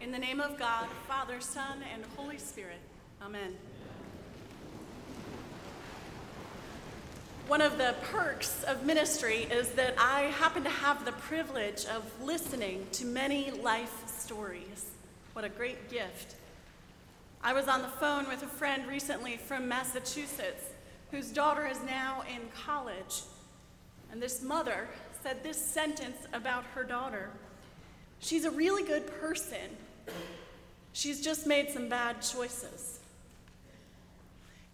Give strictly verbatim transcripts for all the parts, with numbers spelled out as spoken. In the name of God, Father, Son, and Holy Spirit. Amen. One of the perks of ministry is that I happen to have the privilege of listening to many life stories. What a great gift. I was on the phone with a friend recently from Massachusetts whose daughter is now in college. And this mother said this sentence about her daughter. She's a really good person. She's just made some bad choices.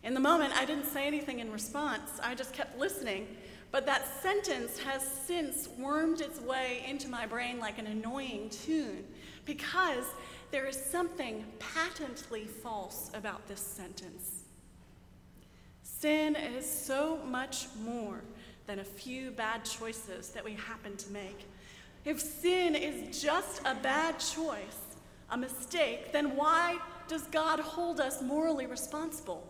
In the moment, I didn't say anything in response. I just kept listening. But that sentence has since wormed its way into my brain like an annoying tune, because there is something patently false about this sentence. Sin is so much more than a few bad choices that we happen to make. If sin is just a bad choice, a mistake, then why does God hold us morally responsible?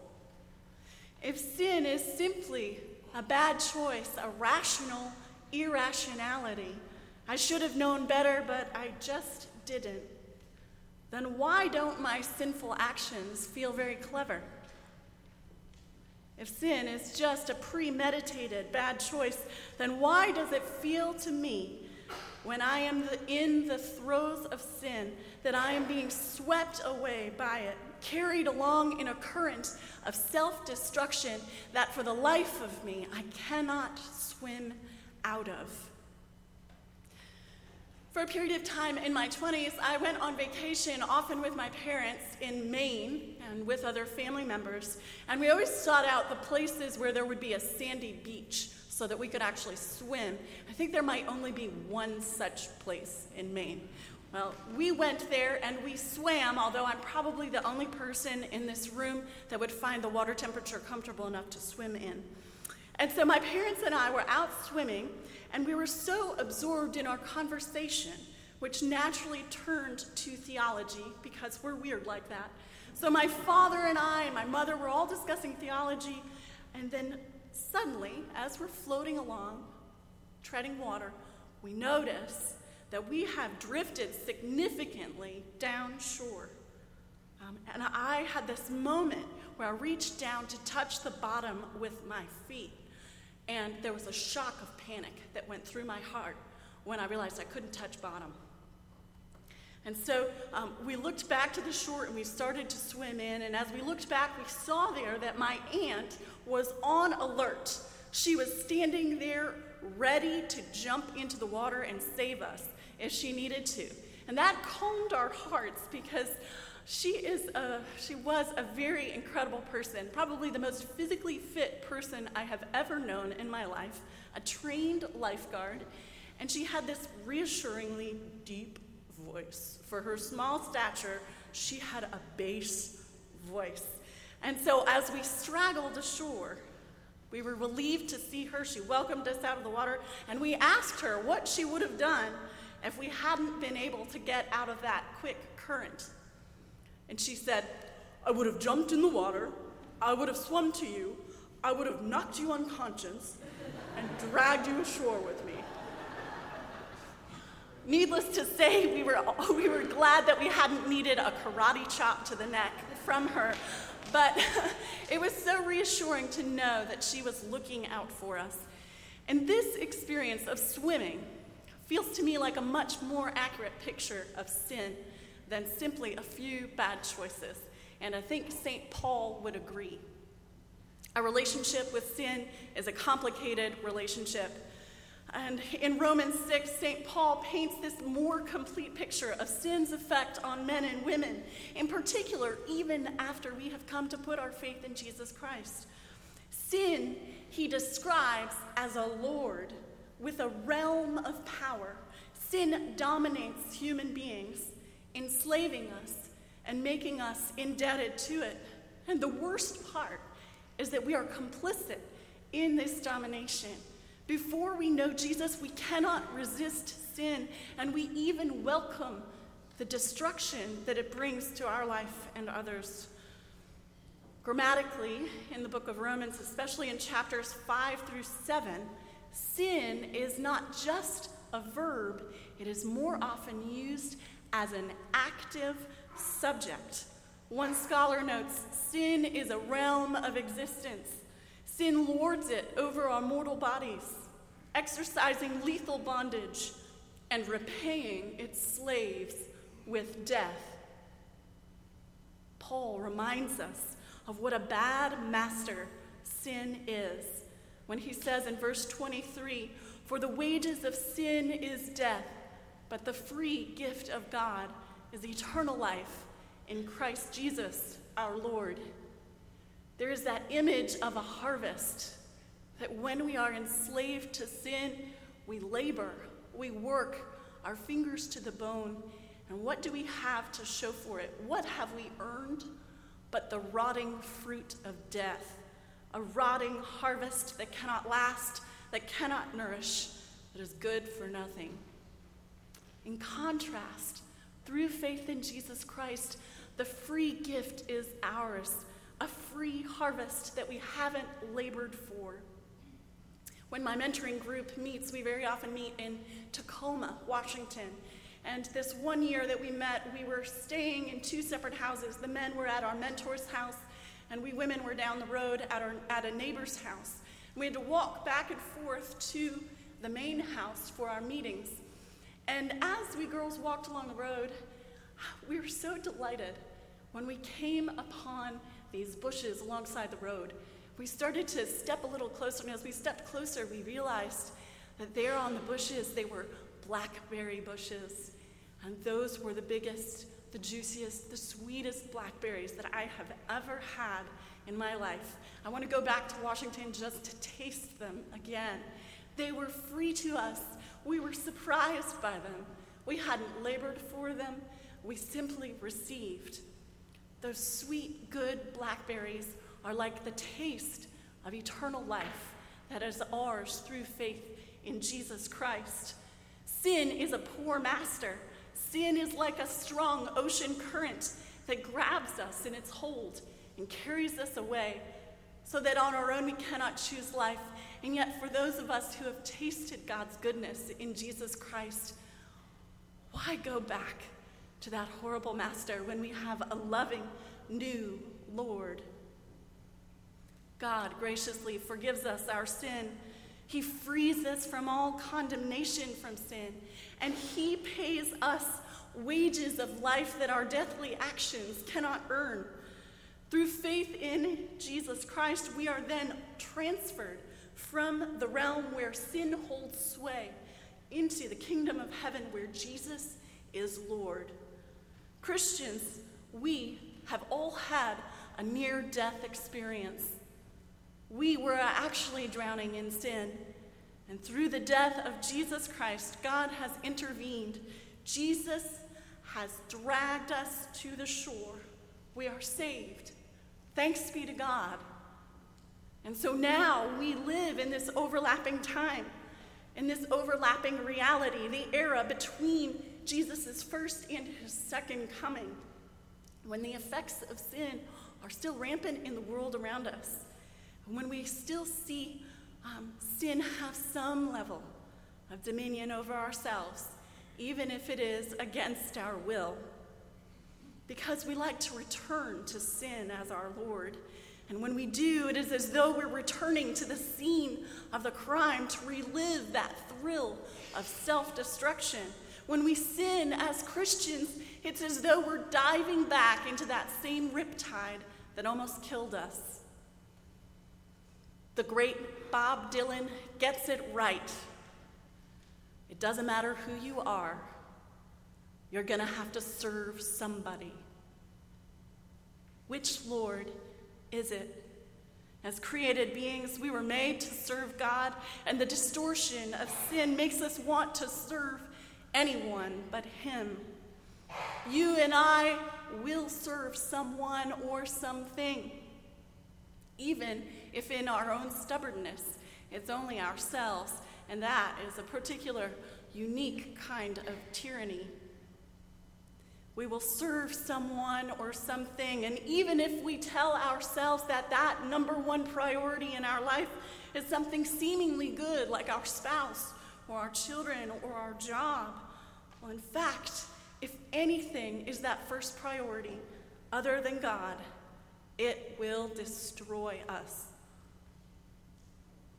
If sin is simply a bad choice, a rational irrationality, I should have known better, but I just didn't, then why don't my sinful actions feel very clever? If sin is just a premeditated bad choice, then why does it feel to me, when I am in the throes of sin, that I am being swept away by it, carried along in a current of self-destruction that for the life of me I cannot swim out of? For a period of time in my twenties, I went on vacation often with my parents in Maine and with other family members, and we always sought out the places where there would be a sandy beach so that we could actually swim. I think there might only be one such place in Maine. Well, we went there and we swam, although I'm probably the only person in this room that would find the water temperature comfortable enough to swim in. And so my parents and I were out swimming, and we were so absorbed in our conversation, which naturally turned to theology, because we're weird like that. So my father and I and my mother were all discussing theology, and then suddenly, as we're floating along, treading water, we notice that we have drifted significantly down shore. Um, and I had this moment where I reached down to touch the bottom with my feet. And there was a shock of panic that went through my heart when I realized I couldn't touch bottom. And so um, we looked back to the shore and we started to swim in, and as we looked back, we saw there that my aunt was on alert. She was standing there ready to jump into the water and save us if she needed to. And that calmed our hearts, because she is a, she was a very incredible person, probably the most physically fit person I have ever known in my life, a trained lifeguard, and she had this reassuringly deep voice. For her small stature, she had a bass voice. And so as we straggled ashore, we were relieved to see her. She welcomed us out of the water, and we asked her what she would have done if we hadn't been able to get out of that quick current. And she said, "I would have jumped in the water, I would have swum to you, I would have knocked you unconscious, and dragged you ashore with me." Needless to say, we were we were glad that we hadn't needed a karate chop to the neck from her, but it was so reassuring to know that she was looking out for us. And this experience of swimming feels to me like a much more accurate picture of sin than simply a few bad choices, and I think Saint Paul would agree. Our relationship with sin is a complicated relationship. And in Romans six, Saint Paul paints this more complete picture of sin's effect on men and women, in particular, even after we have come to put our faith in Jesus Christ. Sin, he describes as a lord with a realm of power. Sin dominates human beings, enslaving us and making us indebted to it. And the worst part is that we are complicit in this domination. Before we know Jesus, we cannot resist sin, and we even welcome the destruction that it brings to our life and others. Grammatically, in the book of Romans, especially in chapters five through seven, sin is not just a verb, it is more often used as an active subject. One scholar notes, sin is a realm of existence. Sin lords it over our mortal bodies, exercising lethal bondage and repaying its slaves with death. Paul reminds us of what a bad master sin is when he says in verse twenty-three, "For the wages of sin is death, but the free gift of God is eternal life in Christ Jesus our Lord." There is that image of a harvest, that when we are enslaved to sin, we labor, we work, our fingers to the bone, and what do we have to show for it? What have we earned but the rotting fruit of death, a rotting harvest that cannot last, that cannot nourish, that is good for nothing. In contrast, through faith in Jesus Christ, the free gift is ours, a free harvest that we haven't labored for. When my mentoring group meets, we very often meet in Tacoma, Washington. And this one year that we met, we were staying in two separate houses. The men were at our mentor's house, and we women were down the road at, our, at a neighbor's house. And we had to walk back and forth to the main house for our meetings. And as we girls walked along the road, we were so delighted when we came upon these bushes alongside the road. We started to step a little closer, and as we stepped closer, we realized that there on the bushes, they were blackberry bushes. And those were the biggest, the juiciest, the sweetest blackberries that I have ever had in my life. I want to go back to Washington just to taste them again. They were free to us. We were surprised by them. We hadn't labored for them. We simply received. Those sweet, good blackberries are like the taste of eternal life that is ours through faith in Jesus Christ. Sin is a poor master. Sin is like a strong ocean current that grabs us in its hold and carries us away, so that on our own we cannot choose life. And yet for those of us who have tasted God's goodness in Jesus Christ, why go back to that horrible master when we have a loving new Lord? God graciously forgives us our sin. He frees us from all condemnation from sin, and he pays us wages of life that our deathly actions cannot earn. Through faith in Jesus Christ, we are then transferred from the realm where sin holds sway into the kingdom of heaven where Jesus is Lord. Christians, we have all had a near-death experience. We were actually drowning in sin, and through the death of Jesus Christ, God has intervened. Jesus has dragged us to the shore. We are saved. Thanks be to God. And so now we live in this overlapping time, in this overlapping reality, the era between Jesus' first and his second coming, when the effects of sin are still rampant in the world around us, and when we still see um, sin have some level of dominion over ourselves, even if it is against our will. Because we like to return to sin as our Lord. And when we do, it is as though we're returning to the scene of the crime to relive that thrill of self-destruction. When we sin as Christians, it's as though we're diving back into that same riptide that almost killed us. The great Bob Dylan gets it right. It doesn't matter who you are. You're going to have to serve somebody. Which Lord is it? As created beings, we were made to serve God, and the distortion of sin makes us want to serve anyone but him. You and I will serve someone or something, even if in our own stubbornness, it's only ourselves, and that is a particular, unique kind of tyranny. We will serve someone or something, and even if we tell ourselves that that number one priority in our life is something seemingly good, like our spouse or our children or our job, well, in fact, If anything is that first priority other than God, it will destroy us.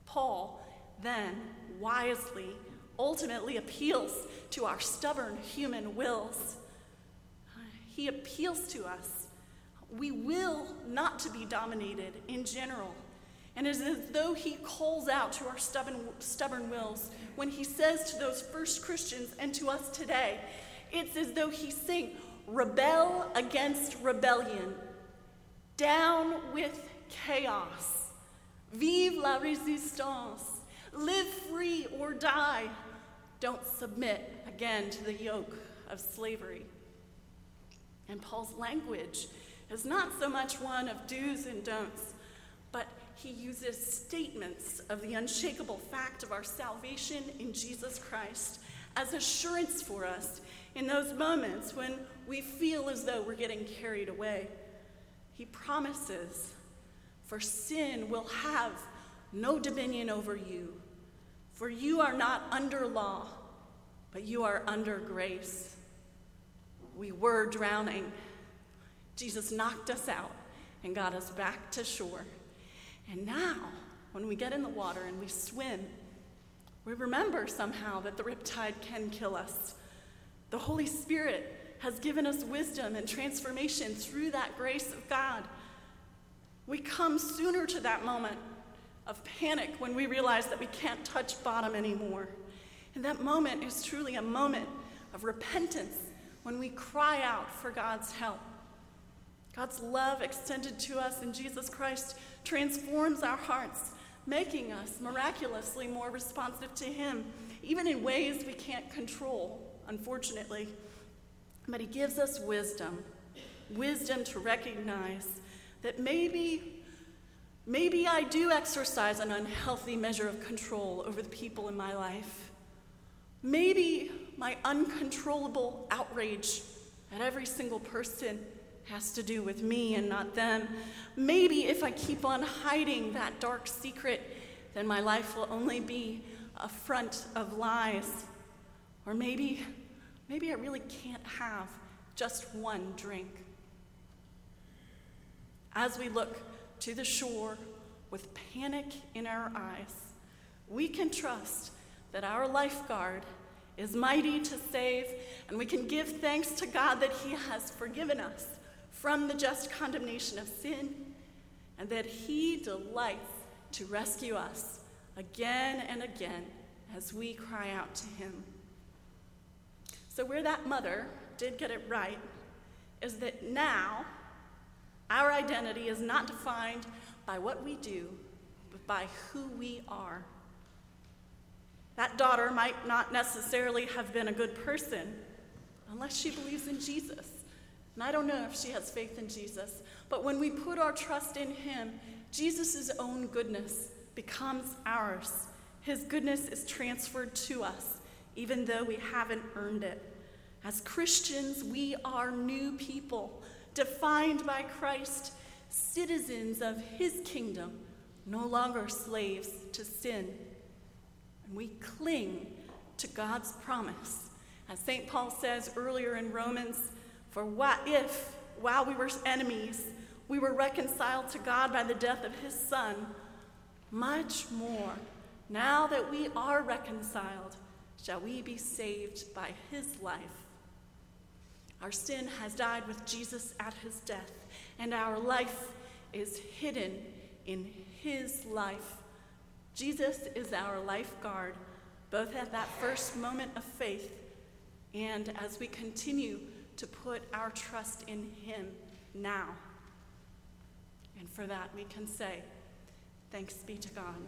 Paul then wisely, ultimately appeals to our stubborn human wills. He appeals to us. We will not to be dominated in general. And it is as though he calls out to our stubborn, stubborn wills when he says to those first Christians and to us today, it's as though he's saying, rebel against rebellion. Down with chaos. Vive la résistance. Live free or die. Don't submit again to the yoke of slavery. And Paul's language is not so much one of do's and don'ts, but he uses statements of the unshakable fact of our salvation in Jesus Christ as assurance for us in those moments when we feel as though we're getting carried away. He promises, for sin will have no dominion over you, for you are not under law, but you are under grace. We were drowning. Jesus knocked us out and got us back to shore. And now, when we get in the water and we swim, we remember somehow that the riptide can kill us. The Holy Spirit has given us wisdom and transformation through that grace of God. We come sooner to that moment of panic when we realize that we can't touch bottom anymore. And that moment is truly a moment of repentance when we cry out for God's help. God's love extended to us in Jesus Christ transforms our hearts, making us miraculously more responsive to Him, even in ways we can't control, unfortunately. But He gives us wisdom, wisdom to recognize that maybe, maybe I do exercise an unhealthy measure of control over the people in my life. Maybe my uncontrollable outrage at every single person has to do with me and not them. Maybe if I keep on hiding that dark secret, then my life will only be a front of lies. Or maybe Maybe I really can't have just one drink. As we look to the shore with panic in our eyes, we can trust that our lifeguard is mighty to save, and we can give thanks to God that He has forgiven us from the just condemnation of sin, and that He delights to rescue us again and again as we cry out to Him. So where that mother did get it right is that now our identity is not defined by what we do, but by who we are. That daughter might not necessarily have been a good person unless she believes in Jesus. And I don't know if she has faith in Jesus, but when we put our trust in Him, Jesus' own goodness becomes ours. His goodness is transferred to us, even though we haven't earned it. As Christians, we are new people, defined by Christ, citizens of His kingdom, no longer slaves to sin. And we cling to God's promise. As Saint Paul says earlier in Romans, for what if, while we were enemies, we were reconciled to God by the death of His Son, much more, now that we are reconciled, shall we be saved by His life. Our sin has died with Jesus at His death, and our life is hidden in His life. Jesus is our lifeguard, both at that first moment of faith and as we continue to put our trust in Him now. And for that we can say, thanks be to God.